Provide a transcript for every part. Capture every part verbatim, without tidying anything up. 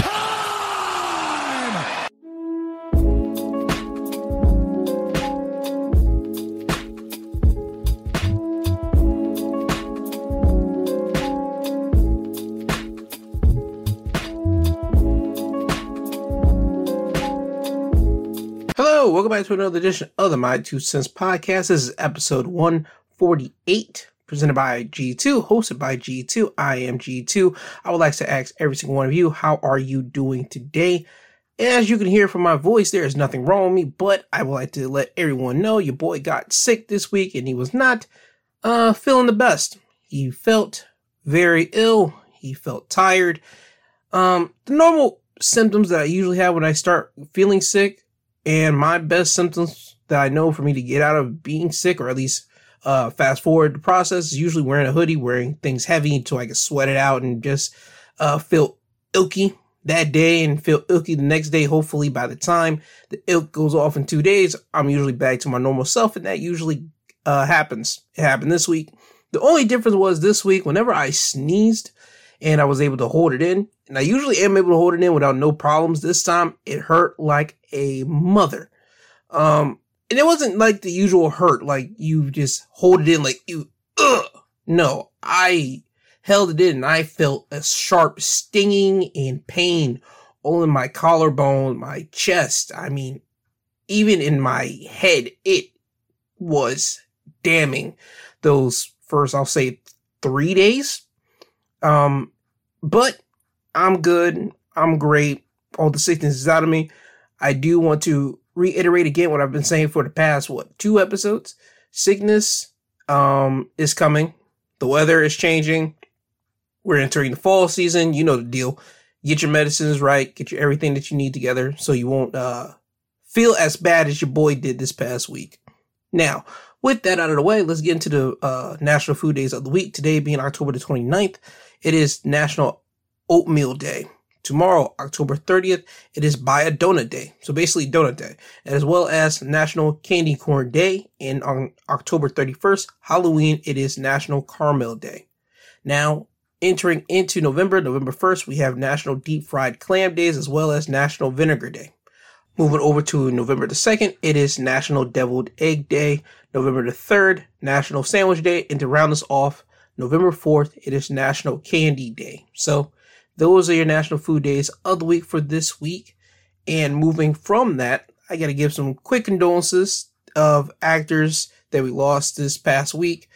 time! Hello, welcome back to another edition of the My two Cents Podcast. This is episode one forty-eight. Presented by G two, hosted by G two. I am G two. I would like to ask every single one of you, how are you doing today? As you can hear from my voice, there is nothing wrong with me, but I would like to let everyone know your boy got sick this week and he was not uh, feeling the best. He felt very ill. He felt tired. Um, the normal symptoms that I usually have when I start feeling sick, and my best symptoms that I know for me to get out of being sick, or at least Uh, fast forward the process, is usually wearing a hoodie, wearing things heavy until I can sweat it out and just uh, feel ilky that day and feel ilky the next day. Hopefully by the time the ilk goes off in two days, I'm usually back to my normal self, and that usually uh, happens. It happened this week. The only difference was this week, whenever I sneezed and I was able to hold it in, and I usually am able to hold it in without no problems, this time it hurt like a mother. Um... And it wasn't like the usual hurt, like you just hold it in, like you, ugh. No, I held it in and I felt a sharp stinging and pain all in my collarbone, my chest. I mean, even in my head, it was damning those first, I'll say, three days. Um, but I'm good. I'm great. All the sickness is out of me. I do want to reiterate again what I've been saying for the past, what, two episodes. Sickness um, is coming. The weather is changing. We're entering the fall season. You know the deal. Get your medicines right. Get your everything that you need together so you won't uh, feel as bad as your boy did this past week. Now, with that out of the way, let's get into the uh, National Food Days of the week. Today being October the twenty-ninth, it is National Oatmeal Day. Tomorrow, October thirtieth, it is Buy a Donut Day. So basically Donut Day, as well as National Candy Corn Day. And on October thirty-first, Halloween, it is National Caramel Day. Now, entering into November, November first, we have National Deep Fried Clam Days, as well as National Vinegar Day. Moving over to November the second, it is National Deviled Egg Day. November the third, National Sandwich Day. And to round us off, November fourth, it is National Candy Day. So those are your National Food Days of the week for this week. And moving from that, I got to give some quick condolences of actors that we lost this past week.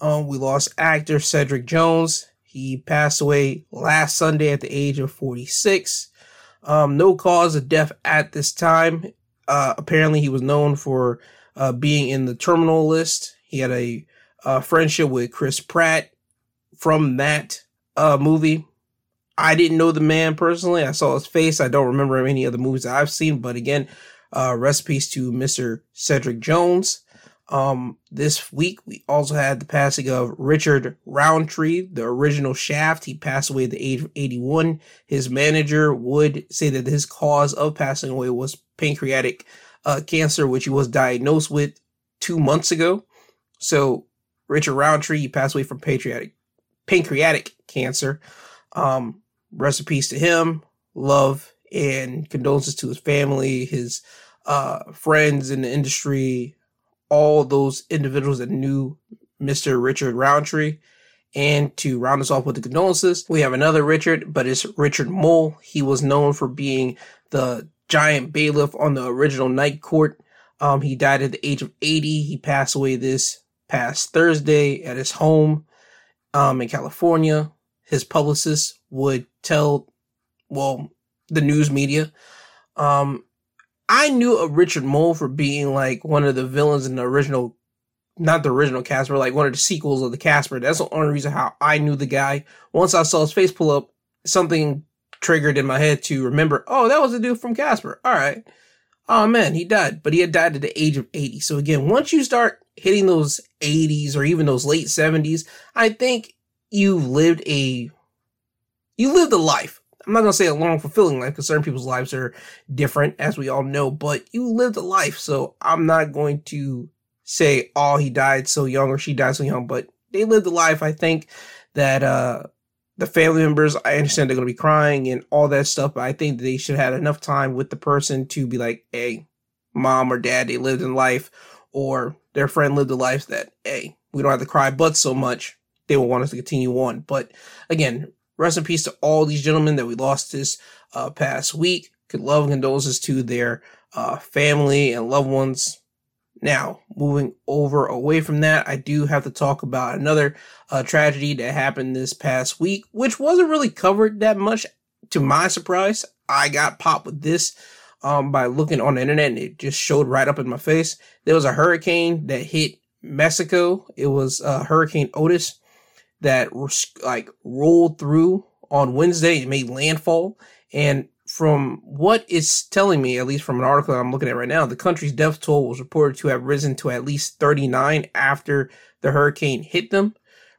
Um, we lost actor Cedric Jones. He passed away last Sunday at the age of forty-six. Um, no cause of death at this time. Uh, apparently, he was known for uh, being in the Terminal List. He had a uh, friendship with Chris Pratt from that uh, movie. I didn't know the man personally. I saw his face. I don't remember any of the movies that I've seen. But again, uh, rest in peace to Mister Cedric Jones. Um, this week, we also had the passing of Richard Roundtree, the original Shaft. He passed away at the age of eighty-one. His manager would say that his cause of passing away was pancreatic uh, cancer, which he was diagnosed with two months ago. So Richard Roundtree, he passed away from pancreatic, pancreatic cancer. Um, rest in peace to him, love and condolences to his family, his uh, friends in the industry, all those individuals that knew Mister Richard Roundtree. And to round us off with the condolences, we have another Richard, but it's Richard Mole. He was known for being the giant bailiff on the original Night Court. Um, he died at the age of eighty. He passed away this past Thursday at his home um, in California. His publicist would tell, well, the news media. Um, I knew of Richard Mole for being like one of the villains in the original, not the original Casper, like one of the sequels of the Casper. That's the only reason how I knew the guy. Once I saw his face pull up, something triggered in my head to remember, oh, that was the dude from Casper. All right. Oh, man, he died. But he had died at the age of eighty. So, again, once you start hitting those eighties or even those late seventies, I think You've lived a, you lived a life. I'm not going to say a long, fulfilling life, because certain people's lives are different, as we all know, but you lived a life. So I'm not going to say, oh, he died so young or she died so young, but they lived a life. I think that uh, the family members, I understand they're going to be crying and all that stuff, but I think they should have had enough time with the person to be like, hey, mom or dad, they lived in life, or their friend lived a life that, hey, we don't have to cry but so much. They will want us to continue on. But again, rest in peace to all these gentlemen that we lost this uh, past week. Good love and condolences to their uh, family and loved ones. Now, moving over away from that, I do have to talk about another uh, tragedy that happened this past week, which wasn't really covered that much. To my surprise, I got popped with this um, by looking on the internet, and it just showed right up in my face. There was a hurricane that hit Mexico. It was uh, Hurricane Otis that like rolled through on Wednesday and made landfall. And from what it's telling me, at least from an article that I'm looking at right now, the country's death toll was reported to have risen to at least thirty-nine after the hurricane hit them.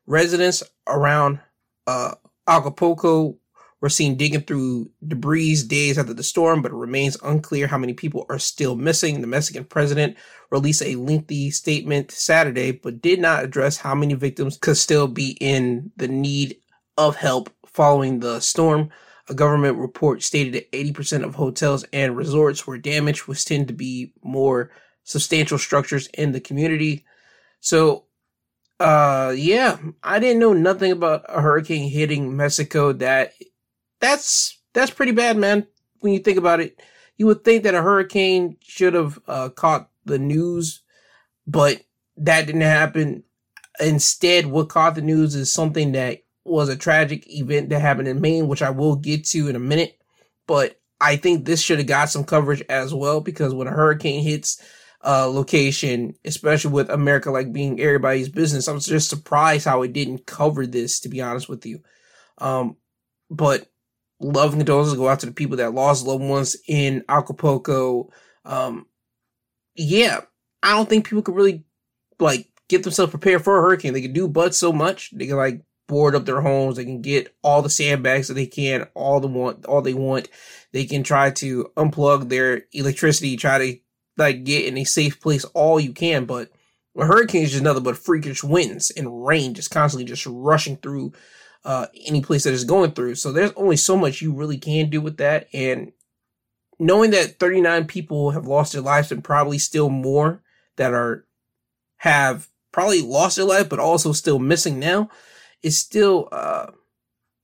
Residents around uh, Acapulco were seen digging through debris days after the storm, but it remains unclear how many people are still missing. The Mexican president released a lengthy statement Saturday, but did not address how many victims could still be in the need of help following the storm. A government report stated that eighty percent of hotels and resorts were damaged, which tend to be more substantial structures in the community. So, uh, yeah, I didn't know nothing about a hurricane hitting Mexico. That That's that's pretty bad, man. When you think about it, you would think that a hurricane should have uh, caught the news, but that didn't happen. Instead, what caught the news is something that was a tragic event that happened in Maine, which I will get to in a minute. But I think this should have got some coverage as well, because when a hurricane hits a location, especially with America like being everybody's business, I'm just surprised how it didn't cover this, to be honest with you. Um, but love and condolences go out to the people that lost loved ones in Acapulco. Um, yeah, I don't think people could really, like, get themselves prepared for a hurricane. They can do but so much. They can, like, board up their homes. They can get all the sandbags that they can, all the want, all they want. They can try to unplug their electricity, try to, like, get in a safe place all you can. But a hurricane is just nothing but freakish winds and rain just constantly just rushing through Uh, any place that is going through. So there's only so much you really can do with that. And knowing that thirty-nine people have lost their lives and probably still more that are, have probably lost their life, but also still missing now, is still, uh,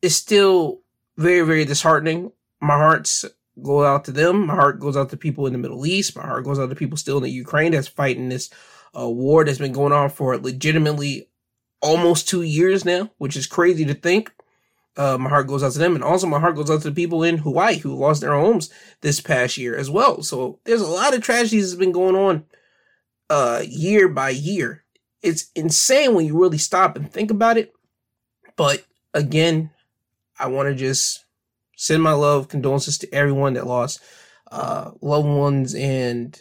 is still very, very disheartening. My hearts go out to them. My heart goes out to people in the Middle East. My heart goes out to people still in the Ukraine that's fighting this uh, war that's been going on for legitimately almost two years now, which is crazy to think. Uh, my heart goes out to them. And also my heart goes out to the people in Hawaii who lost their homes this past year as well. So there's a lot of tragedies that's been going on uh, year by year. It's insane when you really stop and think about it. But again, I want to just send my love, condolences to everyone that lost uh, loved ones and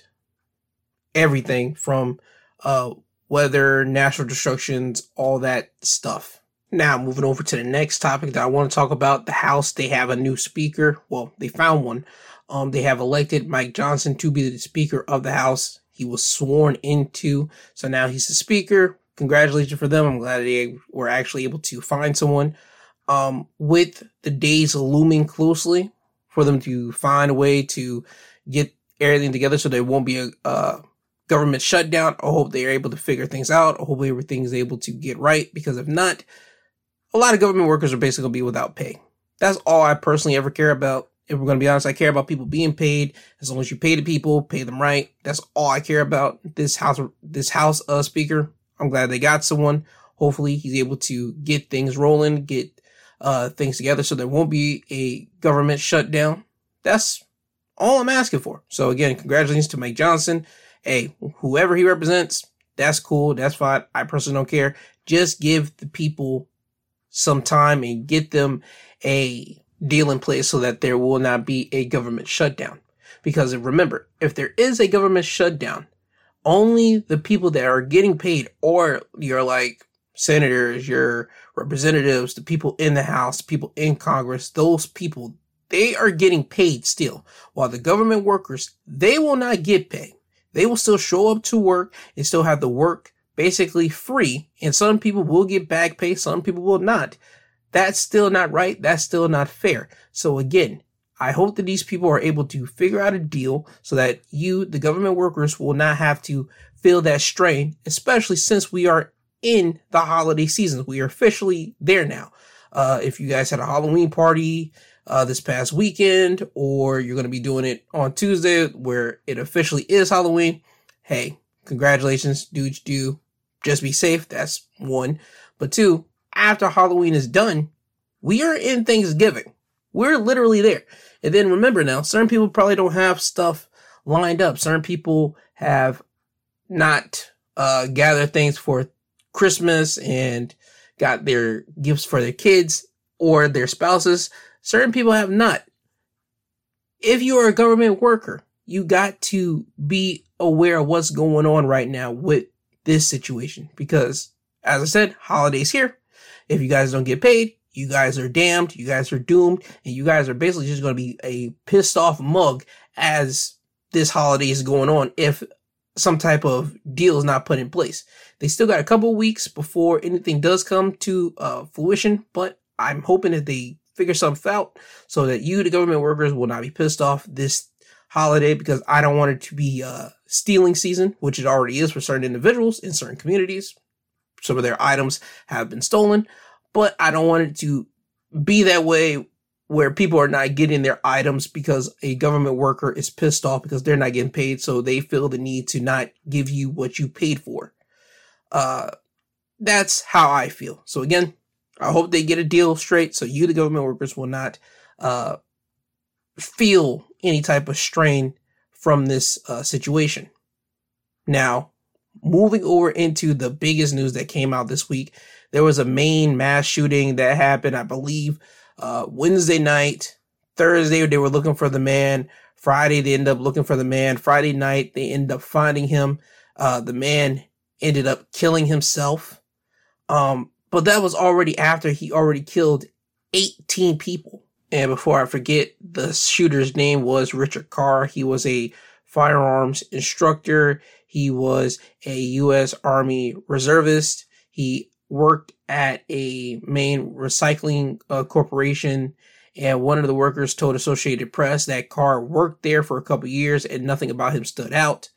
everything from uh weather, natural destructions, all that stuff. Now, moving over to the next topic that I want to talk about, the House. They have a new speaker. Well, they found one. Um, they have elected Mike Johnson to be the Speaker of the House. He was sworn into, so now he's the Speaker. Congratulations for them. I'm glad they were actually able to find someone. Um, with the days looming closely, for them to find a way to get everything together so there won't be a uh government shutdown. I hope they are able to figure things out. I hope everything is able to get right, because if not, a lot of government workers are basically going to be without pay. That's all I personally ever care about. If we're going to be honest, I care about people being paid. As long as you pay the people, pay them right. That's all I care about. This house, this house uh, speaker, I'm glad they got someone. Hopefully he's able to get things rolling, get uh, things together so there won't be a government shutdown. That's all I'm asking for. So again, congratulations to Mike Johnson. Hey, whoever he represents, that's cool. That's fine. I personally don't care. Just give the people some time and get them a deal in place so that there will not be a government shutdown. Because remember, if there is a government shutdown, only the people that are getting paid, or your like senators, your representatives, the people in the House, people in Congress, those people, they are getting paid still. While the government workers, they will not get paid. they will still show up to work and still have to work basically free. And some people will get back pay. Some people will not. That's still not right. That's still not fair. So again, I hope that these people are able to figure out a deal so that you, the government workers, will not have to feel that strain, especially since we are in the holiday season. We are officially there now. Uh, if you guys had a Halloween party uh, this past weekend, or you're going to be doing it on Tuesday where it officially is Halloween, hey, congratulations, do what you do. Just be safe. That's one. But two, after Halloween is done, we are in Thanksgiving. We're literally there. And then remember now, certain people probably don't have stuff lined up. Certain people have not uh, gathered things for Christmas and got their gifts for their kids or their spouses. Certain people have not. If you are a government worker, you got to be aware of what's going on right now with this situation. Because, as I said, holidays here. If you guys don't get paid, you guys are damned, you guys are doomed, and you guys are basically just going to be a pissed off mug as this holiday is going on if some type of deal is not put in place. They still got a couple weeks before anything does come to uh, fruition, but I'm hoping that they figure something out so that you, the government workers, will not be pissed off this holiday, because I don't want it to be uh, stealing season, which it already is for certain individuals in certain communities. Some of their items have been stolen. But I don't want it to be that way where people are not getting their items because a government worker is pissed off because they're not getting paid, so they feel the need to not give you what you paid for. Uh, that's how I feel. So again, I hope they get a deal straight so you, the government workers, will not uh, feel any type of strain from this uh, situation. Now, moving over into the biggest news that came out this week. There was a Maine mass shooting that happened, I believe, uh, Wednesday night. Thursday, they were looking for the man. Friday, they ended up looking for the man. Friday night, they ended up finding him. Uh, the man ended up killing himself. Um, but that was already after he already killed eighteen people. And before I forget, the shooter's name was Richard Carr. He was a firearms instructor. He was a U S Army reservist. He worked at a Maine recycling uh, corporation, and one of the workers told Associated Press that Carr worked there for a couple years and nothing about him stood out.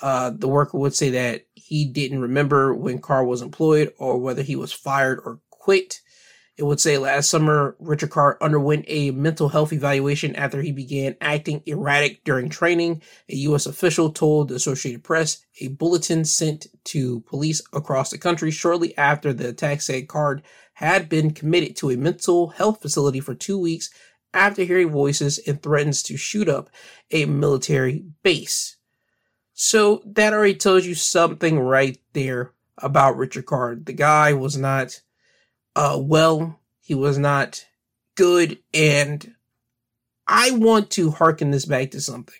Uh, the worker would say that he didn't remember when Carr was employed or whether he was fired or quit. It would say last summer, Richard Carr underwent a mental health evaluation after he began acting erratic during training. A U S official told the Associated Press a bulletin sent to police across the country shortly after the attack said Carr had been committed to a mental health facility for two weeks after hearing voices and threatens to shoot up a military base. So that already tells you something right there about Richard Carr. The guy was not... Uh, well, he was not good, and I want to hearken this back to something.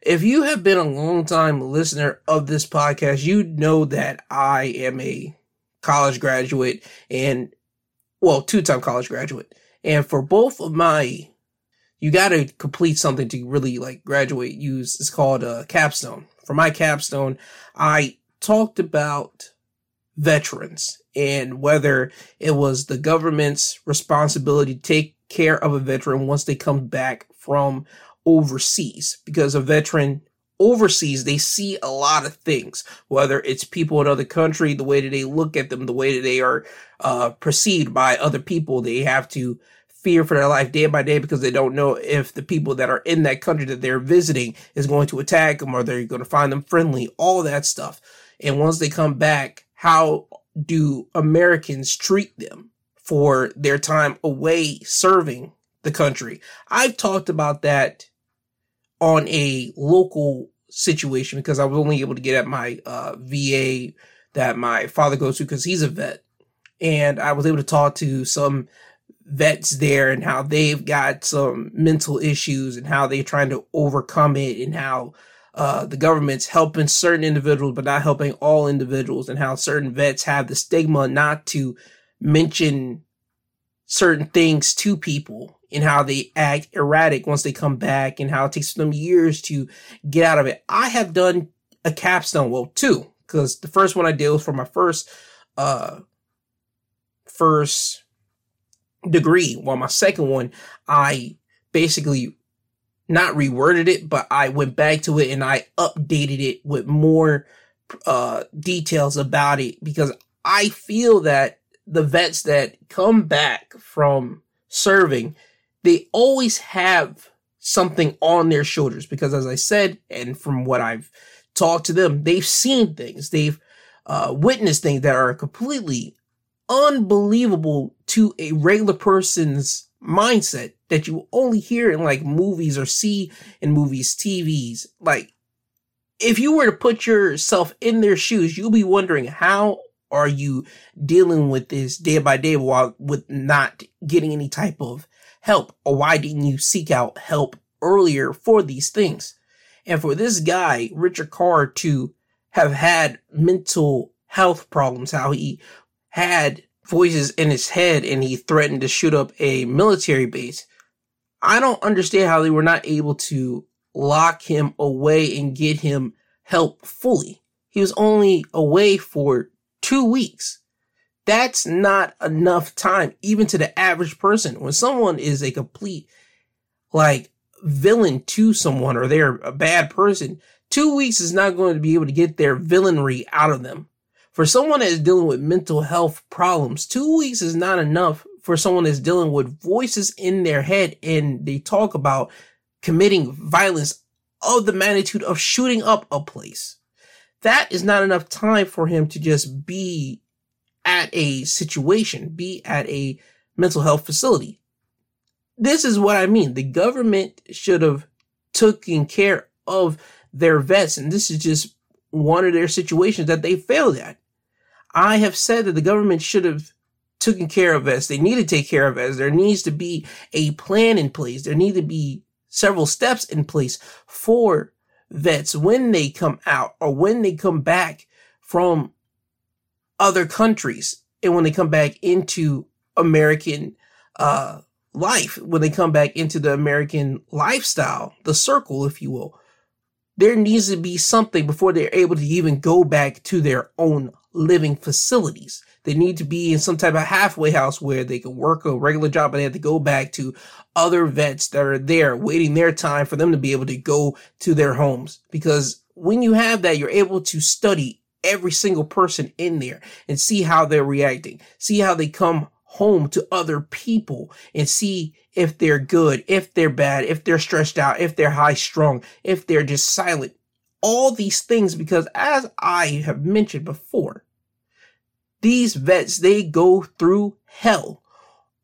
If you have been a long-time listener of this podcast, you know that I am a college graduate and, well, two-time college graduate. And for both of my, you got to complete something to really, like, graduate. Use It's called a capstone. For my capstone, I talked about veterans and whether it was the government's responsibility to take care of a veteran once they come back from overseas, because a veteran overseas, they see a lot of things, whether it's people in other country, the way that they look at them, the way that they are uh, perceived by other people. They have to fear for their life day by day because they don't know if the people that are in that country that they're visiting is going to attack them or they're going to find them friendly, all that stuff. And once they come back, how do Americans treat them for their time away serving the country? I've talked about that on a local situation because I was only able to get at my uh, V A that my father goes to because he's a vet. And I was able to talk to some vets there and how they've got some mental issues and how they're trying to overcome it and how Uh, the government's helping certain individuals, but not helping all individuals, and how certain vets have the stigma not to mention certain things to people and how they act erratic once they come back and how it takes them years to get out of it. I have done a capstone, well, two, because the first one I did was for my first, uh, first degree. While my second one, I basically not reworded it, but I went back to it and I updated it with more uh, details about it, because I feel that the vets that come back from serving, they always have something on their shoulders, because as I said, and from what I've talked to them, they've seen things, they've uh, witnessed things that are completely unbelievable to a regular person's mindset that you only hear in like movies or see in movies, T Vs. Like, if you were to put yourself in their shoes, you'll be wondering, how are you dealing with this day by day while with not getting any type of help? Or why didn't you seek out help earlier for these things? And for this guy, Richard Carr, to have had mental health problems, how he had voices in his head and he threatened to shoot up a military base, I don't understand how they were not able to lock him away and get him help fully. He was only away for two weeks. That's not enough time, even to the average person. When someone is a complete, like, villain to someone, or they're a bad person, two weeks is not going to be able to get their villainry out of them. For someone that is dealing with mental health problems, two weeks is not enough for someone that's dealing with voices in their head and they talk about committing violence of the magnitude of shooting up a place. That is not enough time for him to just be at a situation, be at a mental health facility. This is what I mean. The government should have taken care of their vets, and this is just one of their situations that they failed at. I have said that the government should have taken care of vets. They need to take care of vets. There needs to be a plan in place. There need to be several steps in place for vets when they come out or when they come back from other countries, and when they come back into American uh, life, when they come back into the American lifestyle, the circle, if you will. There needs to be something before they're able to even go back to their own living facilities. They need to be in some type of halfway house where they can work a regular job, but they have to go back to other vets that are there waiting their time for them to be able to go to their homes. Because when you have that, you're able to study every single person in there and see how they're reacting, see how they come home to other people, and see if they're good, if they're bad, if they're stressed out, if they're high strung, if they're just silent. All these things, because as I have mentioned before, these vets, they go through hell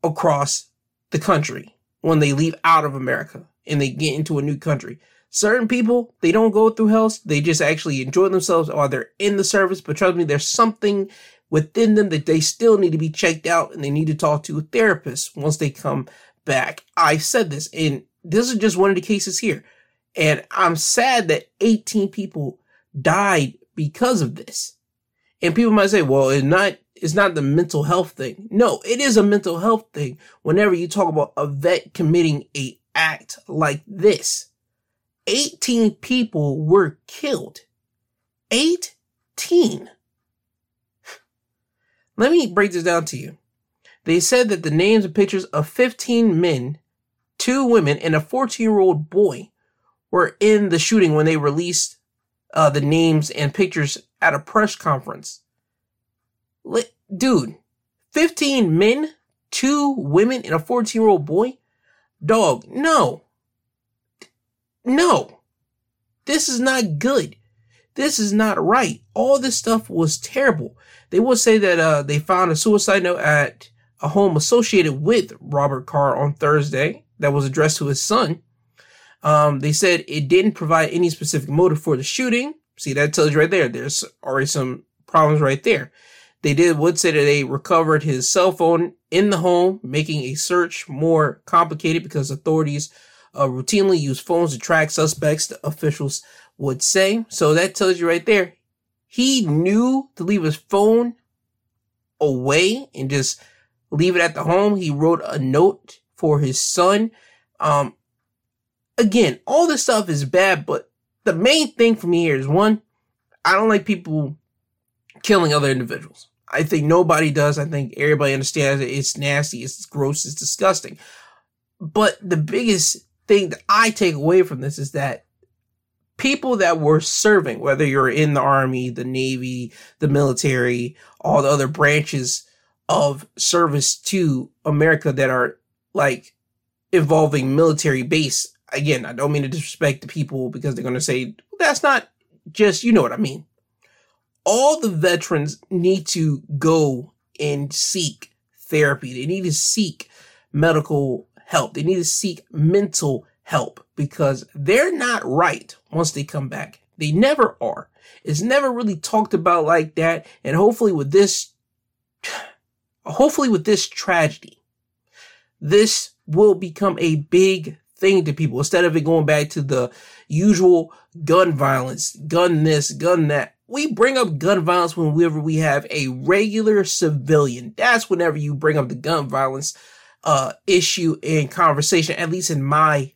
across the country when they leave out of America and they get into a new country. Certain people, they don't go through hell. They just actually enjoy themselves or they're in the service. But trust me, there's something within them that they still need to be checked out, and they need to talk to a therapist once they come back. I said this, and this is just one of the cases here. And I'm sad that eighteen people died because of this. And people might say, well, it's not, it's not the mental health thing. No, it is a mental health thing. Whenever you talk about a vet committing a act like this, eighteen people were killed. eighteen. Let me break this down to you. They said that the names and pictures of fifteen men, two women, and a fourteen-year-old boy were in the shooting when they released uh, the names and pictures at a press conference. Let, dude, fifteen men, two women, and a fourteen-year-old boy? Dog, no. No. This is not good. This is not right. All this stuff was terrible. They will say that uh, they found a suicide note at a home associated with Robert Carr on Thursday that was addressed to his son. Um, they said it didn't provide any specific motive for the shooting. See, that tells you right there. There's already some problems right there. They did would say that they recovered his cell phone in the home, making a search more complicated because authorities uh, routinely use phones to track suspects, the officials would say. So that tells you right there. He knew to leave his phone away and just leave it at the home. He wrote a note for his son. Um, again, all this stuff is bad, but the main thing for me here is, one, I don't like people killing other individuals. I think nobody does. I think everybody understands it. It's nasty. It's gross. It's disgusting. But the biggest thing that I take away from this is that people that were serving, whether you're in the Army, the Navy, the military, all the other branches of service to America that are like involving military base. Again, I don't mean to disrespect the people because they're going to say that's not just, you know what I mean. All the veterans need to go and seek therapy. They need to seek medical help. They need to seek mental help because they're not right once they come back. They never are. It's never really talked about like that. And hopefully with this, hopefully with this tragedy, this will become a big thing to people instead of it going back to the usual gun violence, gun this, gun that. We bring up gun violence whenever we have a regular civilian. That's whenever you bring up the gun violence uh issue in conversation, at least in my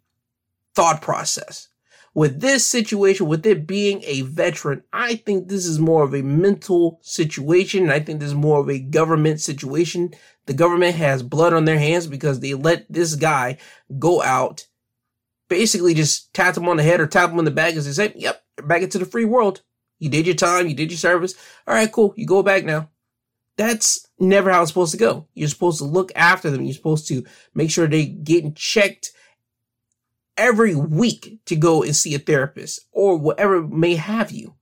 thought process. With this situation, with it being a veteran, I think this is more of a mental situation. I think this is more of a government situation. The government has blood on their hands because they let this guy go out, basically just tap him on the head or tap him on the back and say, yep, you're back into the free world. You did your time. You did your service. All right, cool. You go back now. That's never how it's supposed to go. You're supposed to look after them. You're supposed to make sure they're getting checked every week to go and see a therapist or whatever may have you.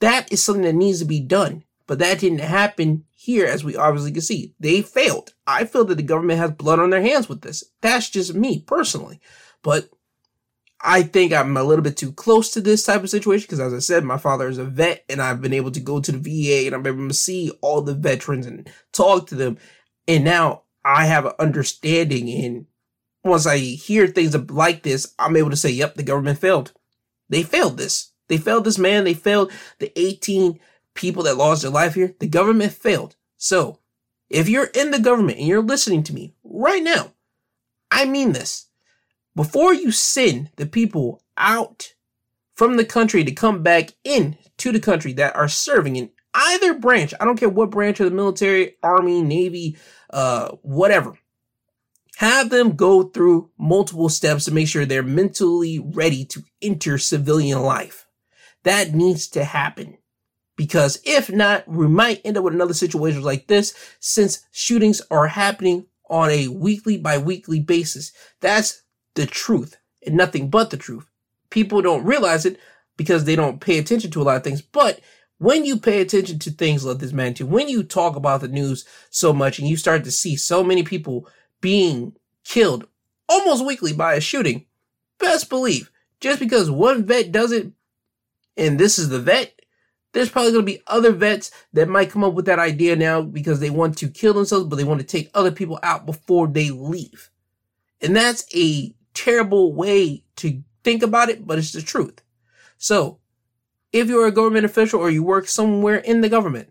That is something that needs to be done. But that didn't happen here, as we obviously can see. They failed. I feel that the government has blood on their hands with this. That's just me personally. But I think I'm a little bit too close to this type of situation because, as I said, my father is a vet and I've been able to go to the V A and I'm able to see all the veterans and talk to them. And now I have an understanding, and once I hear things like this, I'm able to say, yep, the government failed. They failed this. They failed this man. They failed the eighteen people that lost their life here. The government failed. So if you're in the government and you're listening to me right now, I mean this. Before you send the people out from the country to come back in to the country that are serving in either branch, I don't care what branch of the military, Army, Navy, uh, whatever, have them go through multiple steps to make sure they're mentally ready to enter civilian life. That needs to happen. Because if not, we might end up with another situation like this, since shootings are happening on a weekly by weekly basis. That's the truth and nothing but the truth. People don't realize it because they don't pay attention to a lot of things. But when you pay attention to things like this, man, too, when you talk about the news so much and you start to see so many people being killed almost weekly by a shooting, best believe just because one vet does it, and this is the vet, there's probably going to be other vets that might come up with that idea now because they want to kill themselves, but they want to take other people out before they leave. And that's a terrible way to think about it, but it's the truth. So if you're a government official or you work somewhere in the government,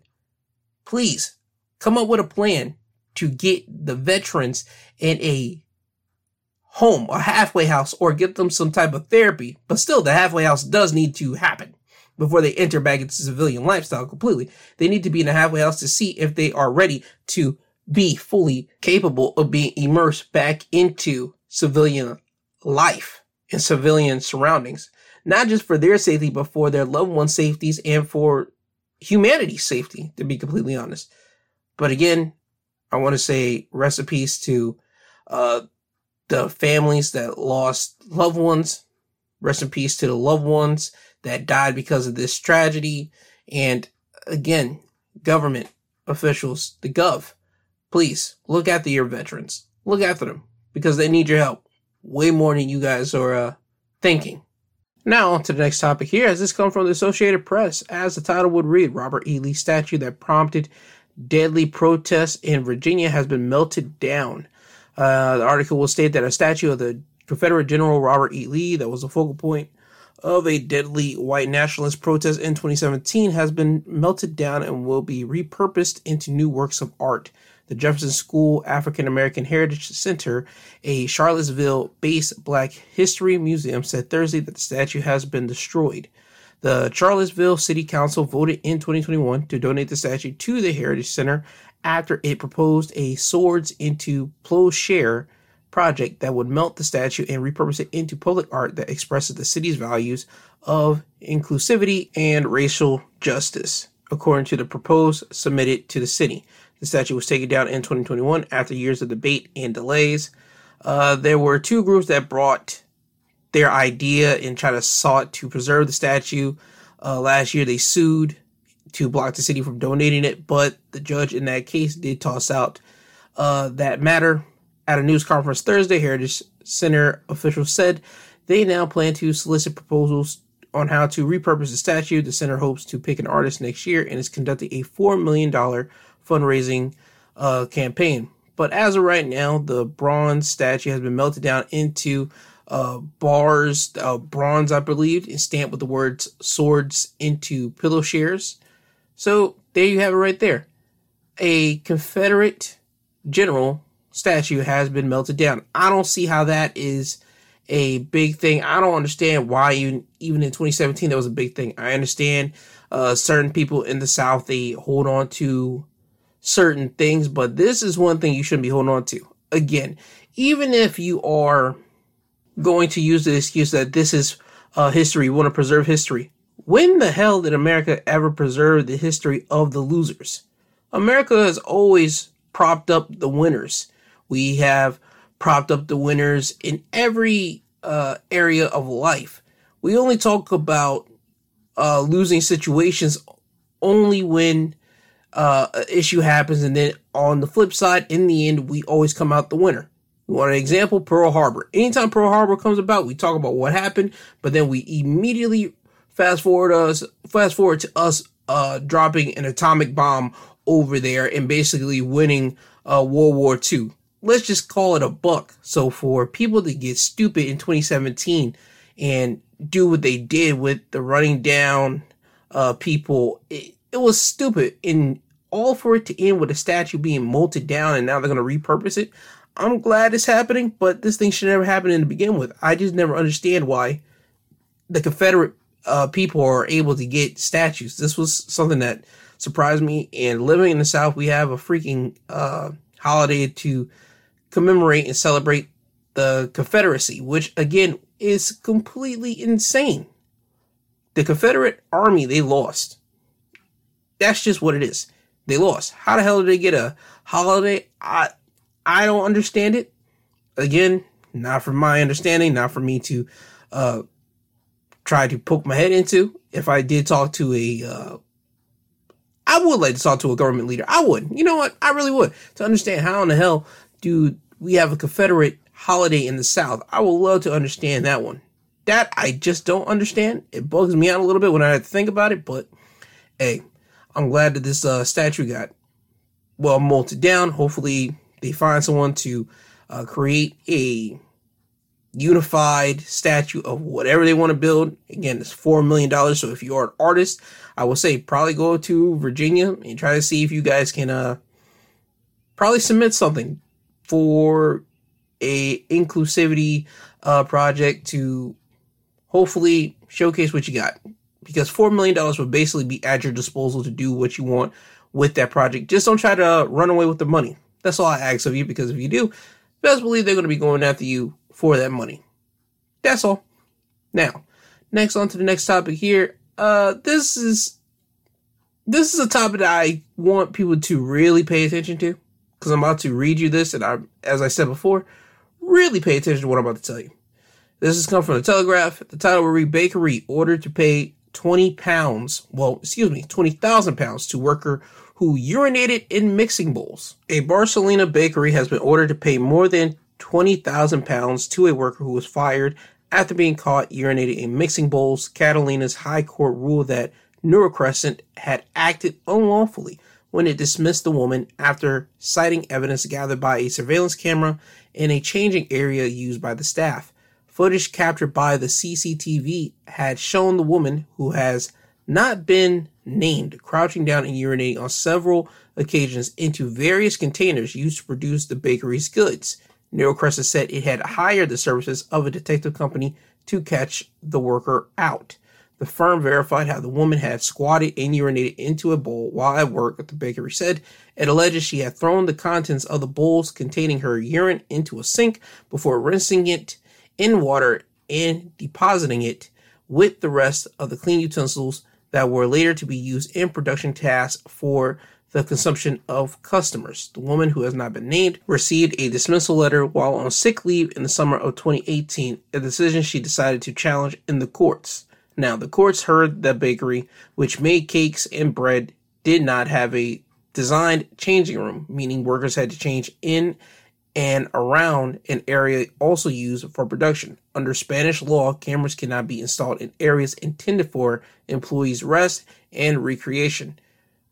please come up with a plan to get the veterans in a home, a halfway house, or get them some type of therapy. But still, the halfway house does need to happen before they enter back into civilian lifestyle completely. They need to be in a halfway house to see if they are ready to be fully capable of being immersed back into civilian life and civilian surroundings, not just for their safety, but for their loved ones' safeties and for humanity's safety, to be completely honest. But again, I want to say rest in peace to uh, the families that lost loved ones. Rest in peace to the loved ones that died because of this tragedy. And again, government officials, the gov, please look after your veterans. Look after them, because they need your help way more than you guys are uh, thinking. Now on to the next topic here, as this comes from the Associated Press. As the title would read, Robert E. Lee statue that prompted deadly protests in Virginia has been melted down. Uh, the article will state that a statue of the Confederate General Robert E. Lee that was the focal point of a deadly white nationalist protest in twenty seventeen has been melted down and will be repurposed into new works of art. The Jefferson School African American Heritage Center, a Charlottesville-based Black History Museum, said Thursday that the statue has been destroyed. The Charlottesville City Council voted in twenty twenty-one to donate the statue to the Heritage Center after it proposed a Swords into Plowshare project that would melt the statue and repurpose it into public art that expresses the city's values of inclusivity and racial justice, according to the proposal submitted to the city. The statue was taken down in twenty twenty-one after years of debate and delays. Uh, there were two groups that brought their idea and tried to sought to preserve the statue. Uh, last year, they sued to block the city from donating it, but the judge in that case did toss out uh, that matter. At a news conference Thursday, Heritage Center officials said they now plan to solicit proposals on how to repurpose the statue. The center hopes to pick an artist next year and is conducting a four million dollars fundraising uh, campaign. But as of right now, the bronze statue has been melted down into uh, bars, uh, bronze, I believe, and stamped with the words "Swords into Plowshares." So there you have it right there. A Confederate general statue has been melted down. I don't see how that is a big thing. I don't understand why you, even in twenty seventeen, that was a big thing. I understand uh, certain people in the South, they hold on to certain things, but this is one thing you shouldn't be holding on to. Again, even if you are going to use the excuse that this is uh, history, you want to preserve history, when the hell did America ever preserve the history of the losers? America has always propped up the winners. We have propped up the winners in every uh, area of life. We only talk about uh, losing situations only when uh, an issue happens, and then on the flip side, in the end, we always come out the winner. You want an example? Pearl Harbor. Anytime Pearl Harbor comes about, we talk about what happened, but then we immediately fast forward us, fast forward to us uh, dropping an atomic bomb over there and basically winning uh, World War Two. Let's just call it a buck. So for people to get stupid in twenty seventeen and do what they did with the running down uh, people, it, it was stupid. And all for it to end with a statue being molted down and now they're going to repurpose it. I'm glad it's happening, but this thing should never happen to begin with. I just never understand why the Confederate uh, people are able to get statues. This was something that surprised me. And living in the South, we have a freaking uh, holiday to commemorate and celebrate the Confederacy, which again is completely insane. The Confederate Army, they lost. That's just what it is. They lost. How the hell did they get a holiday? I I don't understand it. Again, not from my understanding, not for me to uh, try to poke my head into. If I did talk to a, uh, I would like to talk to a government leader. I would. You know what? I really would. To understand how in the hell do we have a Confederate holiday in the South. I would love to understand that one. That I just don't understand. It bugs me out a little bit when I have to think about it, but hey, I'm glad that this uh, statue got, well, molted down. Hopefully they find someone to uh, create a unified statue of whatever they want to build. Again, it's four million dollars, so if you are an artist, I will say probably go to Virginia and try to see if you guys can uh, probably submit something for a inclusivity uh, project to hopefully showcase what you got, because four million dollars will basically be at your disposal to do what you want with that project. Just don't try to run away with the money. That's all I ask of you, because if you do, best believe they're going to be going after you for that money. That's all. Now, next on to the next topic here. Uh, this is, this is a topic that I want people to really pay attention to, because I'm about to read you this, and I, as I said before, really pay attention to what I'm about to tell you. This has come from the Telegraph. The title will read, "Bakery ordered to pay twenty pounds, well, excuse me, twenty thousand pounds to worker who urinated in mixing bowls." A Barcelona bakery has been ordered to pay more than twenty thousand pounds to a worker who was fired after being caught urinating in mixing bowls. Catalonia's high court ruled that Neurocrescent had acted unlawfully when it dismissed the woman after citing evidence gathered by a surveillance camera in a changing area used by the staff. Footage captured by the C C T V had shown the woman, who has not been named, crouching down and urinating on several occasions into various containers used to produce the bakery's goods. Neurocrescent said it had hired the services of a detective company to catch the worker out. The firm verified how the woman had squatted and urinated into a bowl while at work at the bakery, said it alleges she had thrown the contents of the bowls containing her urine into a sink before rinsing it in water and depositing it with the rest of the clean utensils that were later to be used in production tasks for the consumption of customers. The woman, who has not been named, received a dismissal letter while on sick leave in the summer of twenty eighteen, a decision she decided to challenge in the courts. Now, the courts heard that bakery, which made cakes and bread, did not have a designed changing room, meaning workers had to change in and around an area also used for production. Under Spanish law, cameras cannot be installed in areas intended for employees' rest and recreation,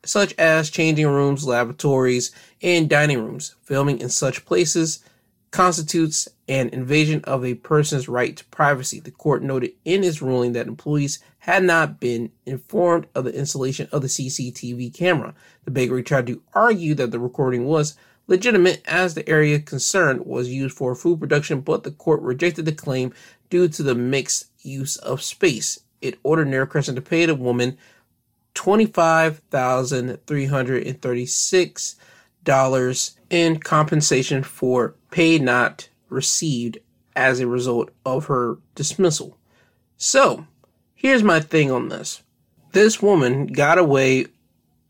such as changing rooms, laboratories, and dining rooms. Filming in such places constitutes an invasion of a person's right to privacy. The court noted in its ruling that employees had not been informed of the installation of the C C T V camera. The bakery tried to argue that the recording was legitimate as the area concerned was used for food production, but the court rejected the claim due to the mixed use of space. It ordered Neurocrescent to pay the woman twenty-five thousand three hundred thirty-six dollars in compensation for pay not received as a result of her dismissal. So, here's my thing on this. This woman got away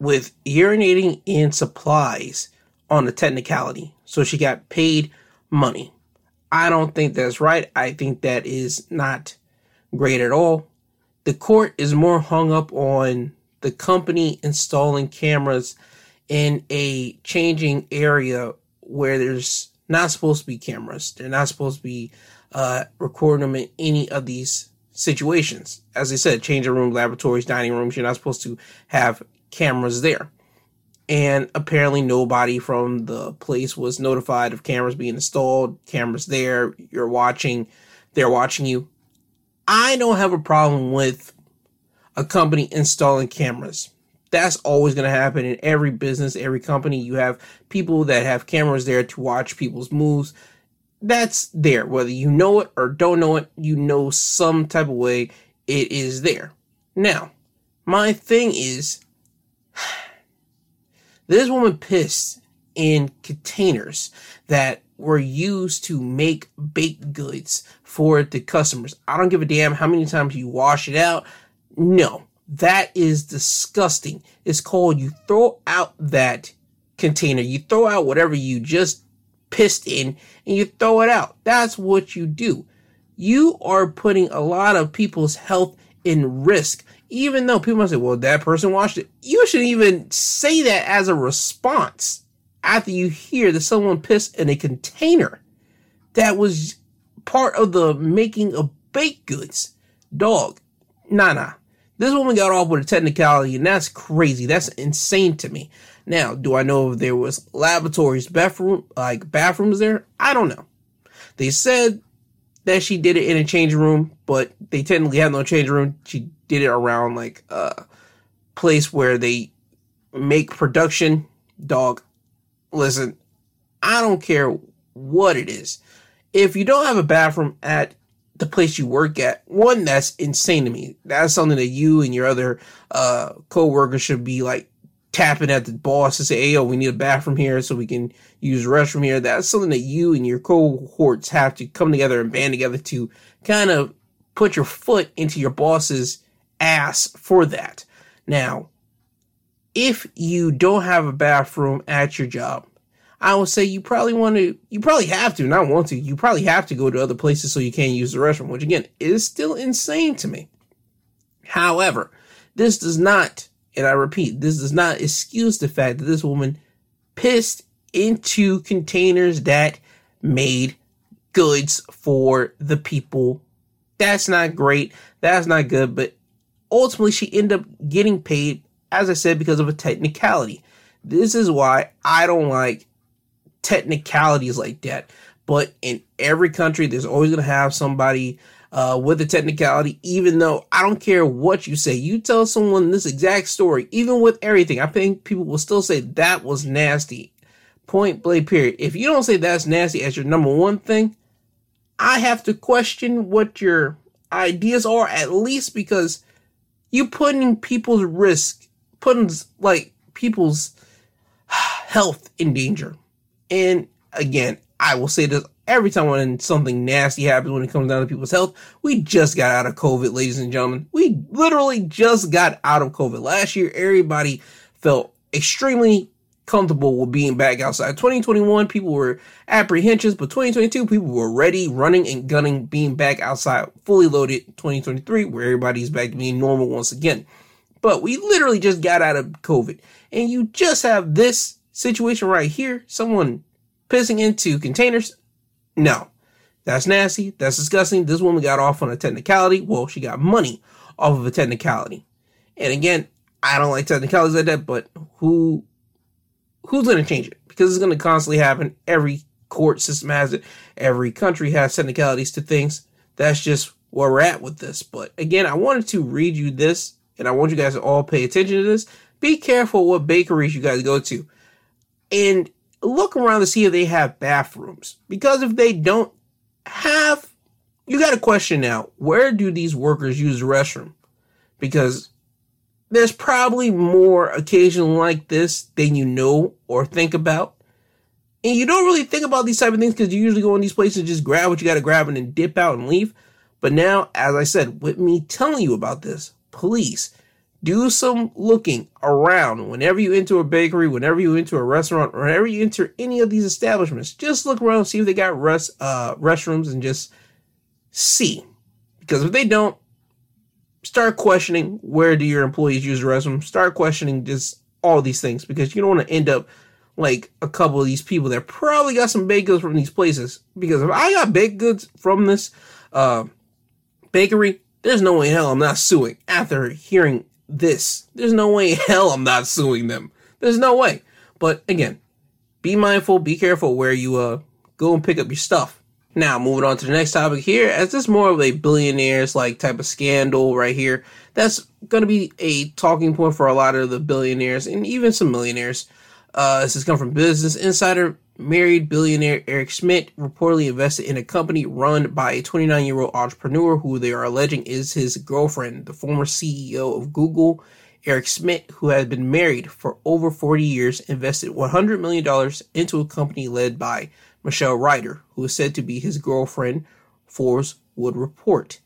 with urinating in supplies on a technicality, so she got paid money. I don't think that's right. I think that is not great at all. The court is more hung up on the company installing cameras in a changing area where there's not supposed to be cameras. They're not supposed to be uh, recording them in any of these situations. As I said, changing room, laboratories, dining rooms, you're not supposed to have cameras there. And apparently nobody from the place was notified of cameras being installed. Cameras there, you're watching, they're watching you. I don't have a problem with a company installing cameras. That's always going to happen in every business, every company. You have people that have cameras there to watch people's moves. That's there. Whether you know it or don't know it, you know some type of way it is there. Now, my thing is, this woman pissed in containers that were used to make baked goods for the customers. I don't give a damn how many times you wash it out. No. That is disgusting. It's called, you throw out that container. You throw out whatever you just pissed in and you throw it out. That's what you do. You are putting a lot of people's health in risk. Even though people might say, well, that person washed it. You shouldn't even say that as a response after you hear that someone pissed in a container that was part of the making of baked goods. Dog. Nah, nah. This woman got off with a technicality, and that's crazy. That's insane to me. Now, do I know if there was laboratories, bathroom, like bathrooms there? I don't know. They said that she did it in a change room, but they technically have no change room. She did it around like a place where they make production. Dog, listen, I don't care what it is. If you don't have a bathroom at the place you work at, one, that's insane to me. That's something that you and your other uh, co-workers should be like tapping at the boss and say, hey, yo, we need a bathroom here so we can use the restroom here. That's something that you and your cohorts have to come together and band together to kind of put your foot into your boss's ass for that. Now, if you don't have a bathroom at your job, I would say you probably want to, you probably have to, not want to, you probably have to go to other places so you can use the restroom, which again, is still insane to me. However, this does not, and I repeat, this does not excuse the fact that this woman pissed into containers that made goods for the people. That's not great. That's not good. But ultimately, she ended up getting paid, as I said, because of a technicality. This is why I don't like technicalities like that. But in every country, there's always going to have somebody uh, with a technicality, even though I don't care what you say. You tell someone this exact story, even with everything, I think people will still say that was nasty. Point blank, period. If you don't say that's nasty as your number one thing, I have to question what your ideas are, at least, because you're putting people's risk, putting like people's health in danger. And again, I will say this every time when something nasty happens when it comes down to people's health. We just got out of COVID, ladies and gentlemen. We literally just got out of COVID. Last year, everybody felt extremely comfortable with being back outside. twenty twenty-one, people were apprehensive, but twenty twenty-two, people were ready, running and gunning, being back outside, fully loaded. twenty twenty-three, where everybody's back to being normal once again. But we literally just got out of COVID. And you just have this situation right here, someone pissing into containers. No, that's nasty. That's disgusting. This woman got off on a technicality. Well, she got money off of a technicality. And again, I don't like technicalities like that, but who who's going to change it? Because it's going to constantly happen. Every court system has it. Every country has technicalities to things. That's just where we're at with this. But again, I wanted to read you this, and I want you guys to all pay attention to this. Be careful what bakeries you guys go to. And look around to see if they have bathrooms. Because if they don't have, you got to question now, where do these workers use the restroom? Because there's probably more occasion like this than you know or think about. And you don't really think about these type of things because you usually go in these places and just grab what you got to grab and then dip out and leave. But now, as I said, with me telling you about this, please do some looking around whenever you enter a bakery, whenever you enter a restaurant, or whenever you enter any of these establishments. Just look around, see if they got rest, uh, restrooms, and just see. Because if they don't, start questioning where do your employees use the restroom. Start questioning just all these things, because you don't want to end up like a couple of these people that probably got some baked goods from these places. Because if I got baked goods from this uh, bakery, there's no way in hell I'm not suing after hearing this. There's no way in hell I'm not suing them. There's no way. But again, be mindful, be careful where you uh go and pick up your stuff. Now, moving on to the next topic here, as this is more of a billionaires like type of scandal right here, that's going to be a talking point for a lot of the billionaires and even some millionaires. Uh, this has come from Business Insider. Married billionaire Eric Schmidt reportedly invested in a company run by a twenty-nine-year-old entrepreneur who they are alleging is his girlfriend. The former C E O of Google, Eric Schmidt, who had been married for over forty years, invested one hundred million dollars into a company led by Michelle Ryder, who is said to be his girlfriend, Forbes would report.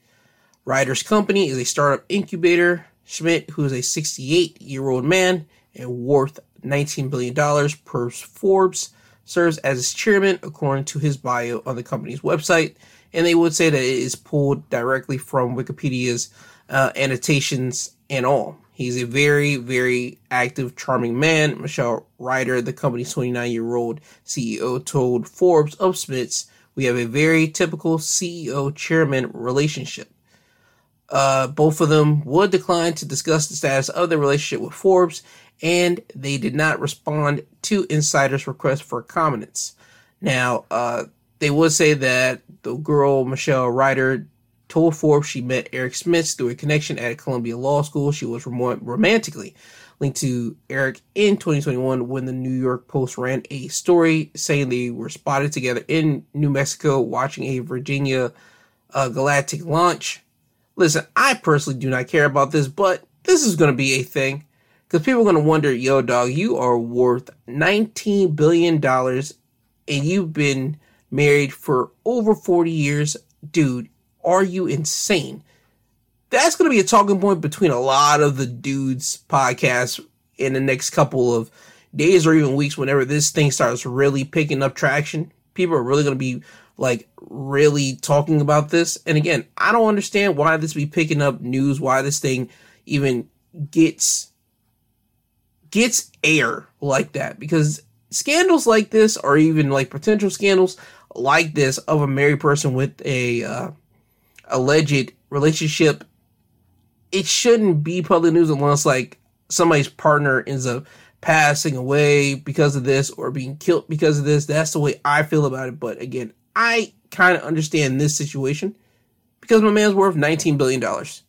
Ryder's company is a startup incubator. Schmidt, who is a sixty-eight-year-old man and worth nineteen billion dollars per Forbes, serves as its chairman, according to his bio on the company's website. And they would say that it is pulled directly from Wikipedia's uh, annotations and all. He's a very, very active, charming man. Michelle Ryder, the company's twenty-nine-year-old C E O, told Forbes of Schmidt's, "We have a very typical C E O-chairman relationship." Uh, both of them would decline to discuss the status of their relationship with Forbes, and they did not respond to insiders' request for comments. Now, uh, they would say that the girl, Michelle Ryder, told Forbes she met Eric Schmidt through a connection at Columbia Law School. She was rom- romantically linked to Eric in twenty twenty-one when the New York Post ran a story saying they were spotted together in New Mexico watching a Virginia uh, galactic launch. Listen, I personally do not care about this, but this is going to be a thing. Because people are going to wonder, yo, dog, you are worth nineteen billion dollars and you've been married for over forty years. Dude, are you insane? That's going to be a talking point between a lot of the dudes' podcasts in the next couple of days or even weeks whenever this thing starts really picking up traction. People are really going to be, like, really talking about this. And again, I don't understand why this be picking up news, why this thing even gets... gets air like that, because scandals like this, or even like potential scandals like this of a married person with a uh, alleged relationship, it shouldn't be public news unless like somebody's partner ends up passing away because of this or being killed because of this. That's the way I feel about it. But again, I kind of understand this situation because my man's worth nineteen billion dollars.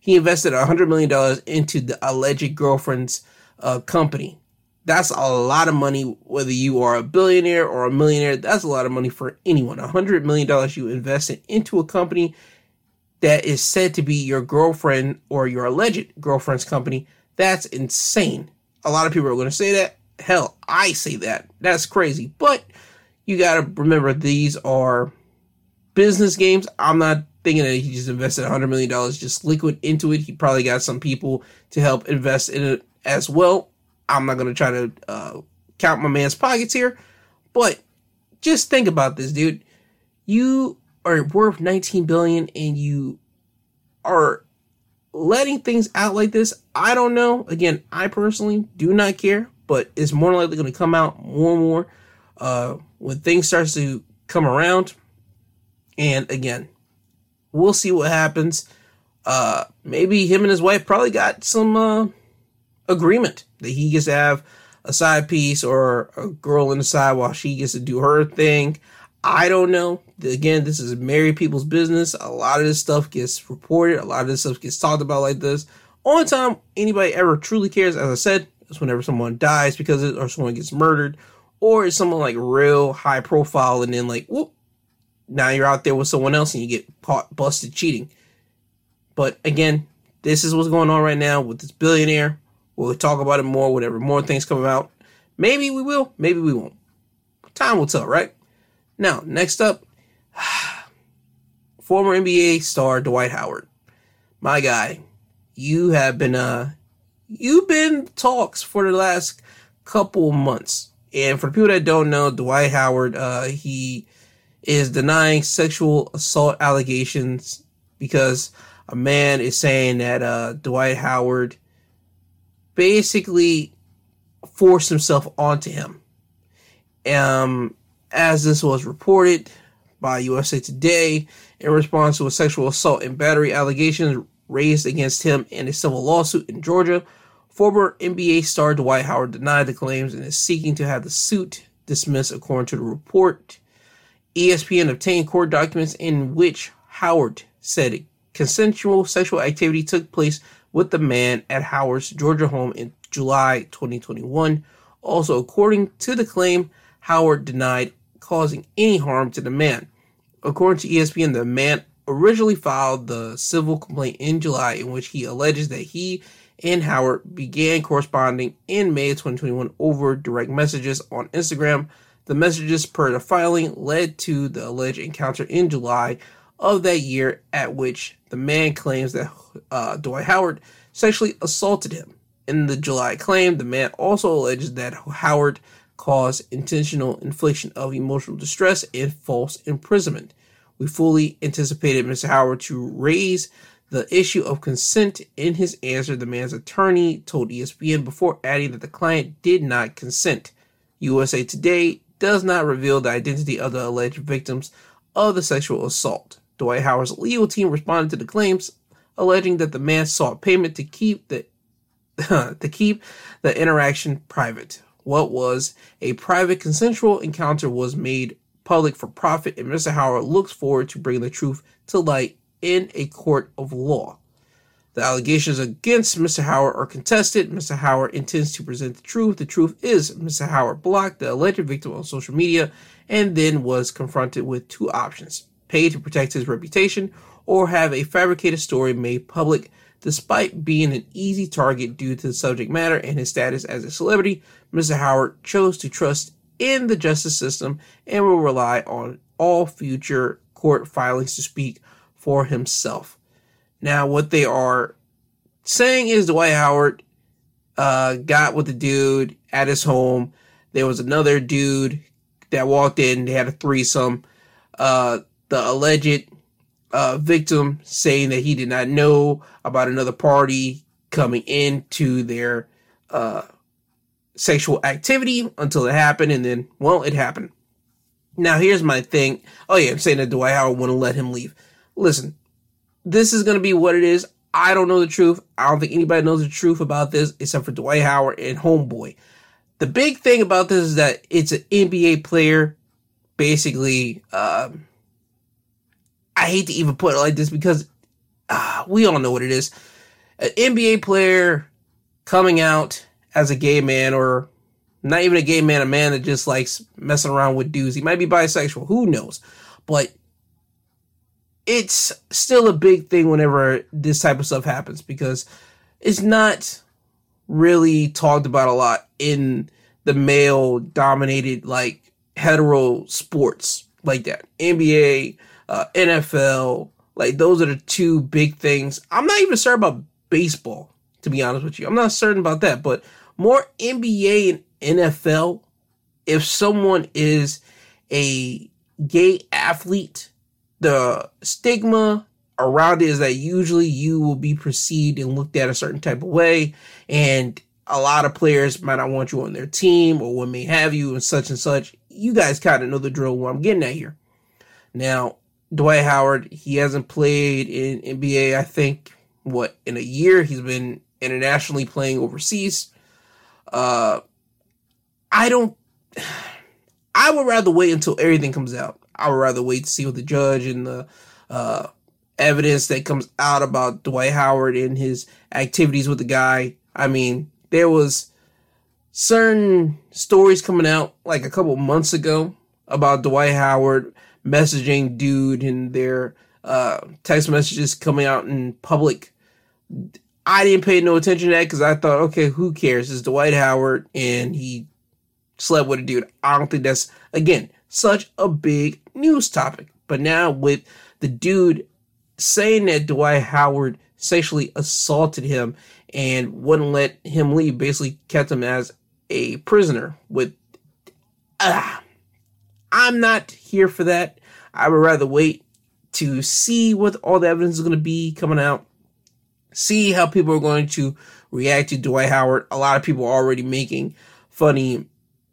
He invested one hundred million dollars into the alleged girlfriend's uh, company. That's a lot of money, whether you are a billionaire or a millionaire. That's a lot of money for anyone. one hundred million dollars you invested into a company that is said to be your girlfriend or your alleged girlfriend's company. That's insane. A lot of people are going to say that. Hell, I say that. That's crazy. But you got to remember, these are business games. I'm not thinking that he just invested one hundred million dollars just liquid into it. He probably got some people to help invest in it as well. I'm not going to try to uh, count my man's pockets here, but just think about this, dude. You are worth nineteen billion dollars and you are letting things out like this. I don't know. Again, I personally do not care, but it's more likely going to come out more and more uh, when things starts to come around. And again, we'll see what happens. Uh, maybe him and his wife probably got some uh, agreement that he gets to have a side piece or a girl in the side while she gets to do her thing. I don't know. Again, this is married people's business. A lot of this stuff gets reported. A lot of this stuff gets talked about like this. Only time anybody ever truly cares, as I said, is whenever someone dies because it, or someone gets murdered, or it's someone like real high profile, and then like, whoop, now you're out there with someone else and you get caught, busted cheating. But again, this is what's going on right now with this billionaire. We'll talk about it more whenever more things come out. Maybe we will. Maybe we won't. Time will tell, right? Now, next up, former N B A star Dwight Howard. My guy, you have been uh, you've been talks for the last couple months. And for people that don't know, Dwight Howard, uh, he is denying sexual assault allegations because a man is saying that uh, Dwight Howard basically forced himself onto him. Um, as this was reported by U S A Today in response to a sexual assault and battery allegations raised against him in a civil lawsuit in Georgia, former N B A star Dwight Howard denied the claims and is seeking to have the suit dismissed, according to the report. E S P N obtained court documents in which Howard said consensual sexual activity took place with the man at Howard's Georgia home in July twenty twenty-one. Also, according to the claim, Howard denied causing any harm to the man. According to E S P N, the man originally filed the civil complaint in July, in which he alleges that he and Howard began corresponding in May twenty twenty-one over direct messages on Instagram. The messages, per the filing, led to the alleged encounter in July of that year, at which the man claims that uh, Dwight Howard sexually assaulted him. In the July claim, the man also alleges that Howard caused intentional infliction of emotional distress and false imprisonment. We fully anticipated Mister Howard to raise the issue of consent in his answer, the man's attorney told E S P N, before adding that the client did not consent. U S A Today does not reveal the identity of the alleged victims of the sexual assault. Dwight Howard's legal team responded to the claims, alleging that the man sought payment to keep the to keep the interaction private. What was a private consensual encounter was made public for profit, and Mister Howard looks forward to bringing the truth to light in a court of law. The allegations against Mister Howard are contested. Mister Howard intends to present the truth. The truth is Mister Howard blocked the alleged victim on social media and then was confronted with two options: pay to protect his reputation, or have a fabricated story made public. Despite being an easy target due to the subject matter and his status as a celebrity, Mister Howard chose to trust in the justice system and will rely on all future court filings to speak for himself. Now, what they are saying is Dwight Howard uh, got with the dude at his home. There was another dude that walked in. They had a threesome. Uh, the alleged uh, victim saying that he did not know about another party coming into their uh, sexual activity until it happened. And then, well, it happened. Now, here's my thing. Oh, yeah, I'm saying that Dwight Howard wouldn't let him leave. Listen, this is going to be what it is. I don't know the truth. I don't think anybody knows the truth about this except for Dwight Howard and Homeboy. The big thing about this is that it's an N B A player basically, um, I hate to even put it like this because uh, we all know what it is. An N B A player coming out as a gay man, or not even a gay man, a man that just likes messing around with dudes. He might be bisexual. Who knows? But it's still a big thing whenever this type of stuff happens because it's not really talked about a lot in the male-dominated, like, hetero sports like that. N B A, uh, N F L, like, those are the two big things. I'm not even certain about baseball, to be honest with you. I'm not certain about that, but more N B A and N F L, if someone is a gay athlete, the stigma around it is that usually you will be perceived and looked at a certain type of way, and a lot of players might not want you on their team or what may have you and such and such. You guys kind of know the drill where I'm getting at here. Now, Dwight Howard, he hasn't played in N B A, I think, what, in a year. He's been internationally playing overseas. Uh, I don't... I would rather wait until everything comes out. I would rather wait to see what the judge and the uh, evidence that comes out about Dwight Howard and his activities with the guy. I mean, there was certain stories coming out like a couple months ago about Dwight Howard messaging dude and their uh, text messages coming out in public. I didn't pay no attention to that because I thought, okay, who cares? It's Dwight Howard and he slept with a dude. I don't think that's, again, such a big news topic. But now with the dude saying that Dwight Howard sexually assaulted him and wouldn't let him leave, basically kept him as a prisoner. With, uh, I'm not here for that. I would rather wait to see what all the evidence is going to be coming out, see how people are going to react to Dwight Howard. A lot of people are already making funny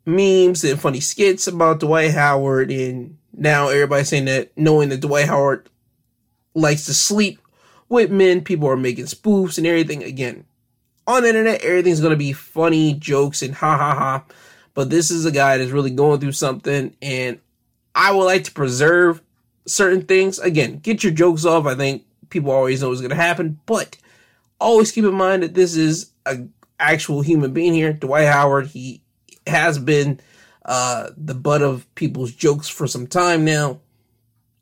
memes and funny skits about Dwight Howard, and now everybody's saying that, knowing that Dwight Howard likes to sleep with men, people are making spoofs and everything. Again, on the internet, everything's going to be funny jokes and ha ha ha, but this is a guy that's really going through something, and I would like to preserve certain things. Again, get your jokes off. I think people always know what's going to happen, but always keep in mind that this is an actual human being here. Dwight Howard, he has been uh, the butt of people's jokes for some time now.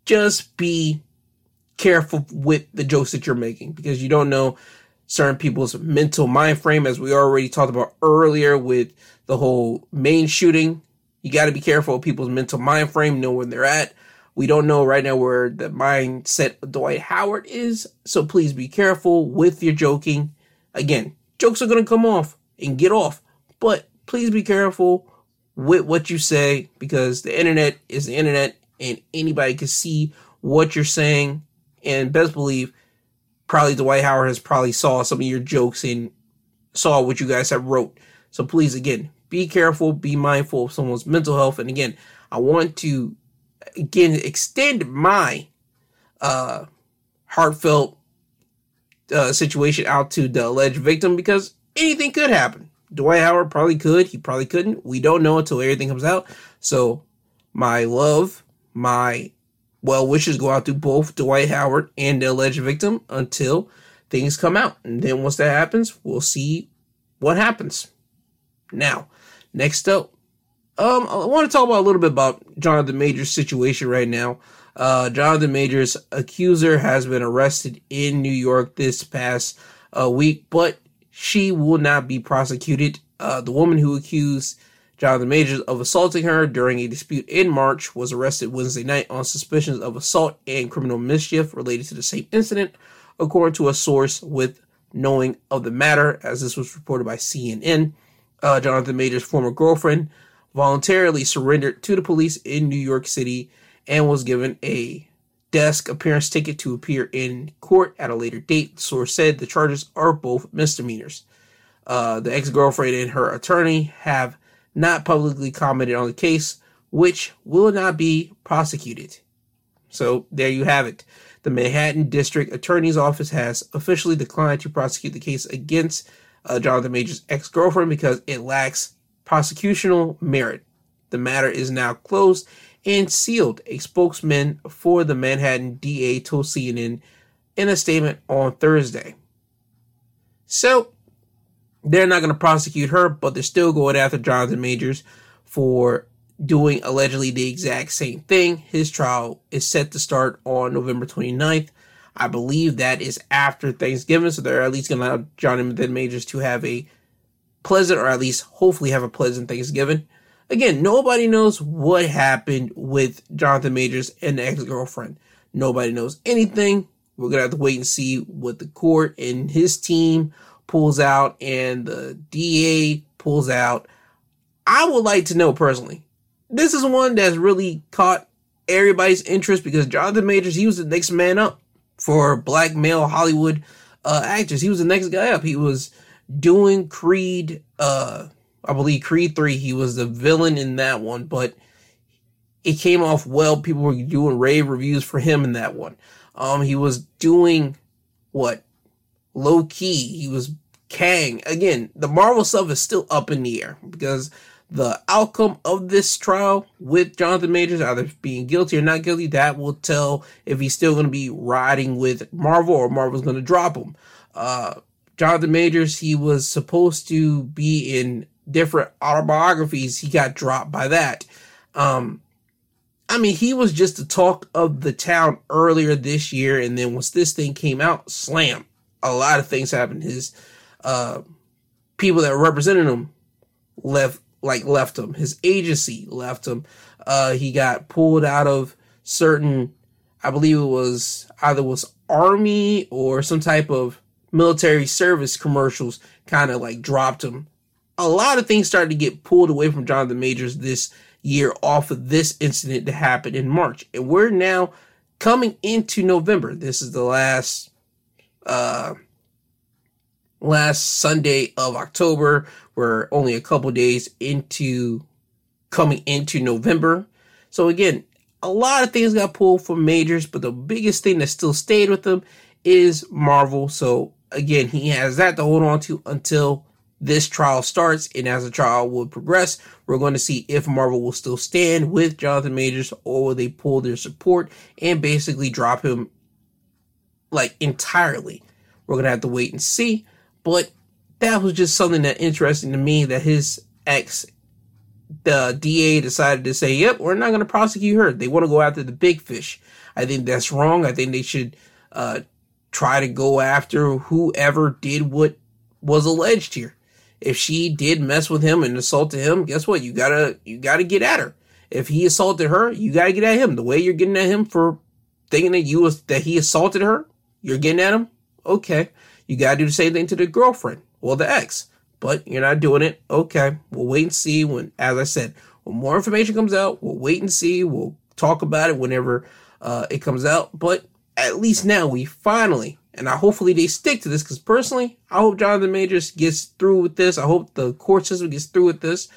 Just be careful with the jokes that you're making because you don't know certain people's mental mind frame, as we already talked about earlier with the whole Maine shooting. You got to be careful of people's mental mind frame, know where they're at. We don't know right now where the mindset of Dwight Howard is, so please be careful with your joking. Again, jokes are going to come off and get off, but please be careful with what you say because the internet is the internet and anybody can see what you're saying. And best believe, probably Dwight Howard has probably saw some of your jokes and saw what you guys have wrote. So please, again, be careful, be mindful of someone's mental health. And again, I want to, again, extend my uh, heartfelt uh, situation out to the alleged victim because anything could happen. Dwight Howard probably could. He probably couldn't. We don't know until everything comes out. So my love, my well wishes go out to both Dwight Howard and the alleged victim until things come out. And then once that happens, we'll see what happens. Now, next up, um, I want to talk about a little bit about Jonathan Majors' situation right now. Uh, Jonathan Majors' accuser has been arrested in New York this past uh, week, but she will not be prosecuted. Uh, the woman who accused Jonathan Majors of assaulting her during a dispute in March was arrested Wednesday night on suspicions of assault and criminal mischief related to the same incident, according to a source with knowing of the matter, as this was reported by C N N. Uh, Jonathan Majors' former girlfriend voluntarily surrendered to the police in New York City and was given a desk appearance ticket to appear in court at a later date. The source said the charges are both misdemeanors. Uh, the ex-girlfriend and her attorney have not publicly commented on the case, which will not be prosecuted. So there you have it. The Manhattan District Attorney's Office has officially declined to prosecute the case against uh, Jonathan Majors' ex-girlfriend because it lacks prosecutional merit. The matter is now closed and sealed. A spokesman for the Manhattan D A told C N N in a statement on Thursday. So, they're not going to prosecute her, but they're still going after Jonathan Majors for doing allegedly the exact same thing. His trial is set to start on November twenty-ninth. I believe that is after Thanksgiving, so they're at least going to allow Jonathan Majors to have a pleasant, or at least hopefully have a pleasant Thanksgiving. Again, nobody knows what happened with Jonathan Majors and the ex-girlfriend. Nobody knows anything. We're going to have to wait and see what the court and his team pulls out and the D A pulls out. I would like to know personally. This is one that's really caught everybody's interest because Jonathan Majors, he was the next man up for black male Hollywood uh, actors. He was the next guy up. He was doing Creed, uh, I believe Creed three. He was the villain in that one, but it came off well. People were doing rave reviews for him in that one. Um, he was doing what? Low key. He was Kang. Again, the Marvel stuff is still up in the air because the outcome of this trial with Jonathan Majors, either being guilty or not guilty, that will tell if he's still going to be riding with Marvel or Marvel's going to drop him. Uh, Jonathan Majors, he was supposed to be in different autobiographies. He got dropped by that. Um, I mean, he was just the talk of the town earlier this year. And then once this thing came out, slam, a lot of things happened. His uh, people that represented him left Like left him. His agency left him. Uh, he got pulled out of certain, I believe it was either was Army or some type of military service commercials, kind of like dropped him. A lot of things started to get pulled away from Jonathan Majors this year off of this incident that happened in March. And we're now coming into November. This is the last, uh, last Sunday of October. We're only a couple days into coming into November. So again, a lot of things got pulled from Majors, but the biggest thing that still stayed with him is Marvel. So again, he has that to hold on to until this trial starts. And as the trial will progress, we're going to see if Marvel will still stand with Jonathan Majors or will they pull their support and basically drop him like entirely. We're going to have to wait and see, but that was just something that interesting to me that his ex, the D A, decided to say, yep, we're not going to prosecute her. They want to go after the big fish. I think that's wrong. I think they should uh, try to go after whoever did what was alleged here. If she did mess with him and assaulted him, guess what? You gotta, you gotta get at her. If he assaulted her, you gotta get at him. The way you're getting at him for thinking that you was, that he assaulted her, you're getting at him. Okay. You gotta do the same thing to the girlfriend. Well, the ex, but you're not doing it. Okay, we'll wait and see when, as I said, when more information comes out, we'll wait and see. We'll talk about it whenever uh, it comes out. But at least now we finally, and I hopefully they stick to this because personally, I hope Jonathan Majors gets through with this. I hope the court system gets through with this.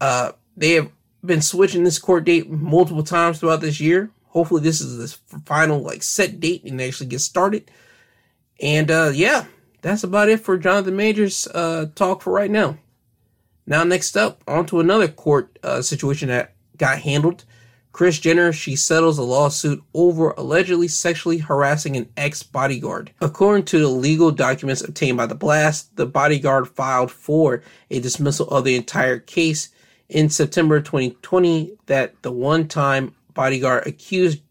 Uh, they have been switching this court date multiple times throughout this year. Hopefully this is the final like set date and they actually get started. And uh, yeah. That's about it for Jonathan Majors' uh, talk for right now. Now, next up, on to another court uh, situation that got handled. Kris Jenner, she settles a lawsuit over allegedly sexually harassing an ex-bodyguard. According to the legal documents obtained by The Blast, the bodyguard filed for a dismissal of the entire case in September twenty twenty that the one-time bodyguard accused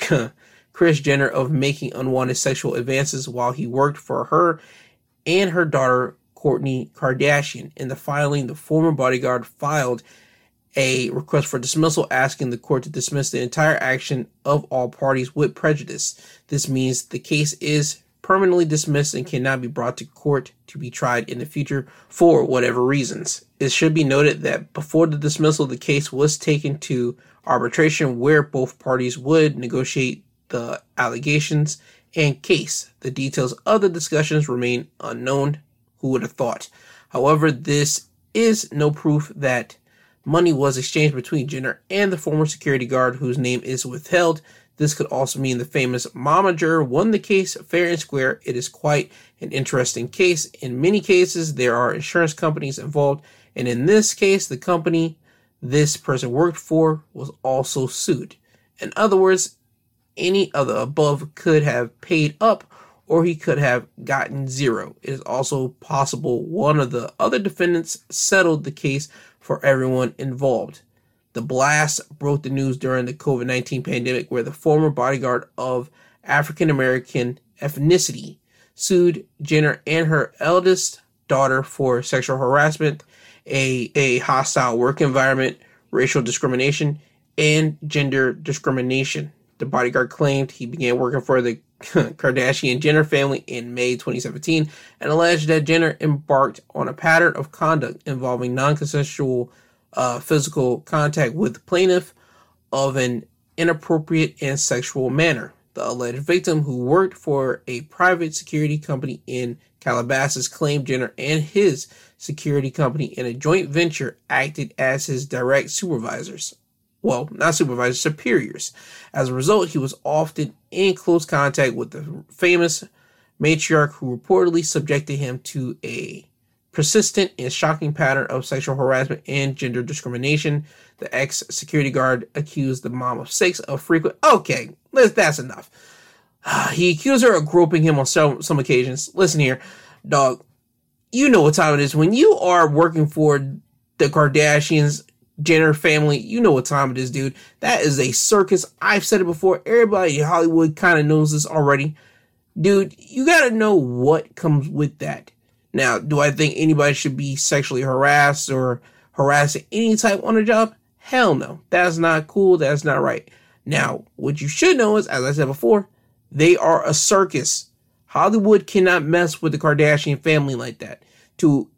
Kris Jenner of making unwanted sexual advances while he worked for her and her daughter, Kourtney Kardashian. In the filing, the former bodyguard filed a request for dismissal, asking the court to dismiss the entire action of all parties with prejudice. This means the case is permanently dismissed and cannot be brought to court to be tried in the future for whatever reasons. It should be noted that before the dismissal, the case was taken to arbitration where both parties would negotiate the allegations and case. The details of the discussions remain unknown. Who would have thought? However, this is no proof that money was exchanged between Jenner and the former security guard whose name is withheld. This could also mean the famous momager won the case fair and square. It is quite an interesting case. In many cases, there are insurance companies involved, and in this case, the company this person worked for was also sued. In other words, any of the above could have paid up or he could have gotten zero. It is also possible one of the other defendants settled the case for everyone involved. The blast broke the news during the covid nineteen pandemic where the former bodyguard of African-American ethnicity sued Jenner and her eldest daughter for sexual harassment, a, a hostile work environment, racial discrimination, and gender discrimination. The bodyguard claimed he began working for the Kardashian-Jenner family in May twenty seventeen and alleged that Jenner embarked on a pattern of conduct involving non-consensual uh, physical contact with plaintiff of an inappropriate and sexual manner. The alleged victim, who worked for a private security company in Calabasas, claimed Jenner and his security company in a joint venture acted as his direct supervisors. Well, not supervisors, superiors. As a result, he was often in close contact with the famous matriarch who reportedly subjected him to a persistent and shocking pattern of sexual harassment and gender discrimination. The ex-security guard accused the mom of six of frequent... Okay, that's enough. He accused her of groping him on some, some occasions. Listen here, dog. You know what time it is. When you are working for the Kardashians... Jenner family, you know what time it is, dude. That is a circus. I've said it before. Everybody in Hollywood kind of knows this already. Dude, you got to know what comes with that. Now, do I think anybody should be sexually harassed or harassed at any type on a job? Hell no. That's not cool. That's not right. Now, what you should know is, as I said before, they are a circus. Hollywood cannot mess with the Kardashian family like that. To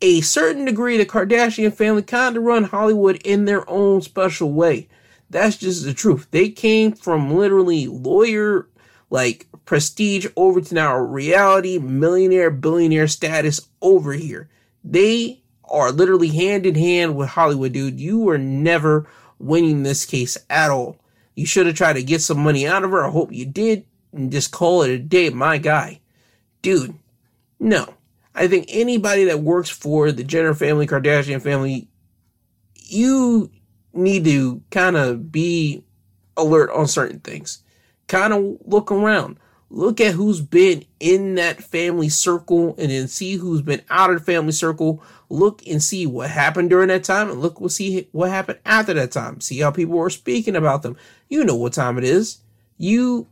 a certain degree, the Kardashian family kind of run Hollywood in their own special way. That's just the truth. They came from literally lawyer, like, prestige over to now reality, millionaire, billionaire status over here. They are literally hand in hand with Hollywood, dude. You were never winning this case at all. You should have tried to get some money out of her. I hope you did. And just call it a day, my guy. Dude, no. I think anybody that works for the Jenner family, Kardashian family, you need to kind of be alert on certain things. Kind of look around. Look at who's been in that family circle and then see who's been out of the family circle. Look and see what happened during that time and look we'll see what happened after that time. See how people were speaking about them. You know what time it is. You,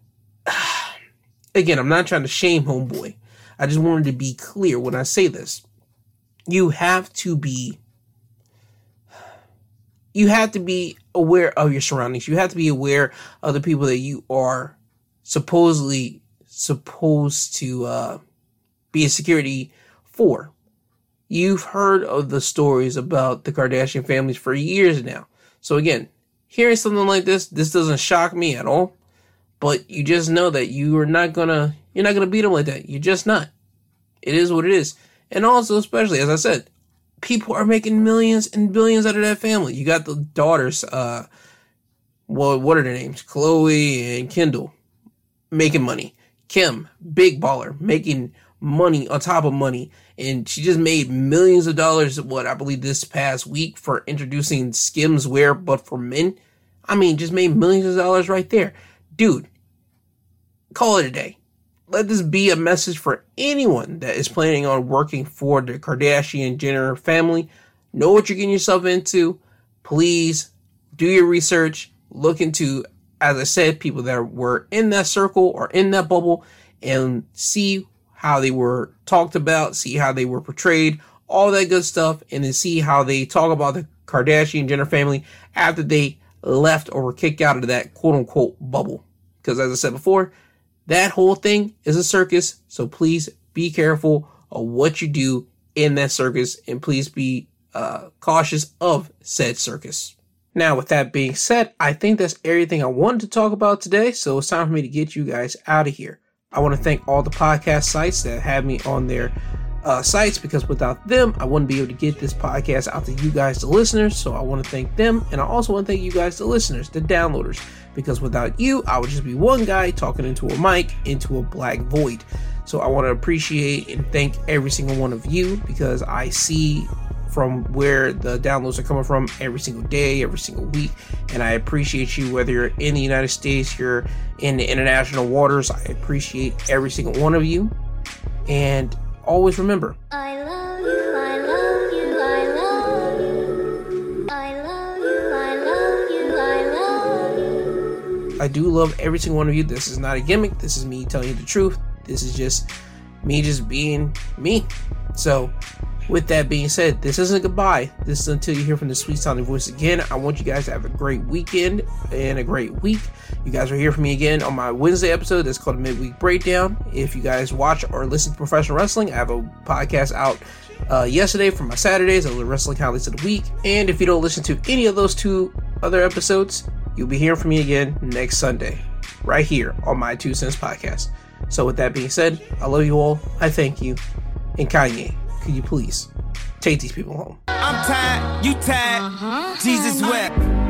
again, I'm not trying to shame homeboy. I just wanted to be clear when I say this. You have to be, you have to be aware of your surroundings. You have to be aware of the people that you are supposedly supposed to uh, be a security for. You've heard of the stories about the Kardashian families for years now. So again, hearing something like this, this doesn't shock me at all. But you just know that you are not gonna, you're not gonna beat them like that. You're just not. It is what it is. And also, especially as I said, people are making millions and billions out of that family. You got the daughters, uh, well, what are their names? Chloe and Kendall, making money. Kim, big baller, making money on top of money, and she just made millions of dollars. What I believe this past week for introducing Skims wear, but for men. I mean, just made millions of dollars right there. Dude, call it a day. Let this be a message for anyone that is planning on working for the Kardashian-Jenner family. Know what you're getting yourself into. Please do your research. Look into, as I said, people that were in that circle or in that bubble and see how they were talked about, see how they were portrayed, all that good stuff, and then see how they talk about the Kardashian-Jenner family after they left or were kicked out of that quote-unquote bubble. Because as I said before, that whole thing is a circus. So please be careful of what you do in that circus. And please be uh, cautious of said circus. Now, with that being said, I think that's everything I wanted to talk about today. So it's time for me to get you guys out of here. I want to thank all the podcast sites that have me on their uh, sites. Because without them, I wouldn't be able to get this podcast out to you guys, the listeners. So I want to thank them. And I also want to thank you guys, the listeners, the downloaders. Because without you, I would just be one guy talking into a mic, into a black void. So I want to appreciate and thank every single one of you because I see from where the downloads are coming from every single day, every single week. And I appreciate you, whether you're in the United States, you're in the international waters. I appreciate every single one of you. And always remember, I love you, I love you, I love you. I love you, I love you, I love you. I do love every single one of you. This is not a gimmick. This is me telling you the truth. This is just me just being me. So with that being said, this isn't a goodbye. This is until you hear from the sweet sounding voice again. I want you guys to have a great weekend and a great week. You guys will hear from me again on my Wednesday episode that's called a Midweek Breakdown. If you guys watch or listen to professional wrestling, I have a podcast out uh, yesterday for my Saturdays, a little wrestling highlights of the week. And if you don't listen to any of those two other episodes, you'll be hearing from me again next Sunday, right here on My Two Cents Podcast. So with that being said, I love you all. I thank you. And Kanye, could you please take these people home? I'm tired, you tired, uh-huh. Jesus wept.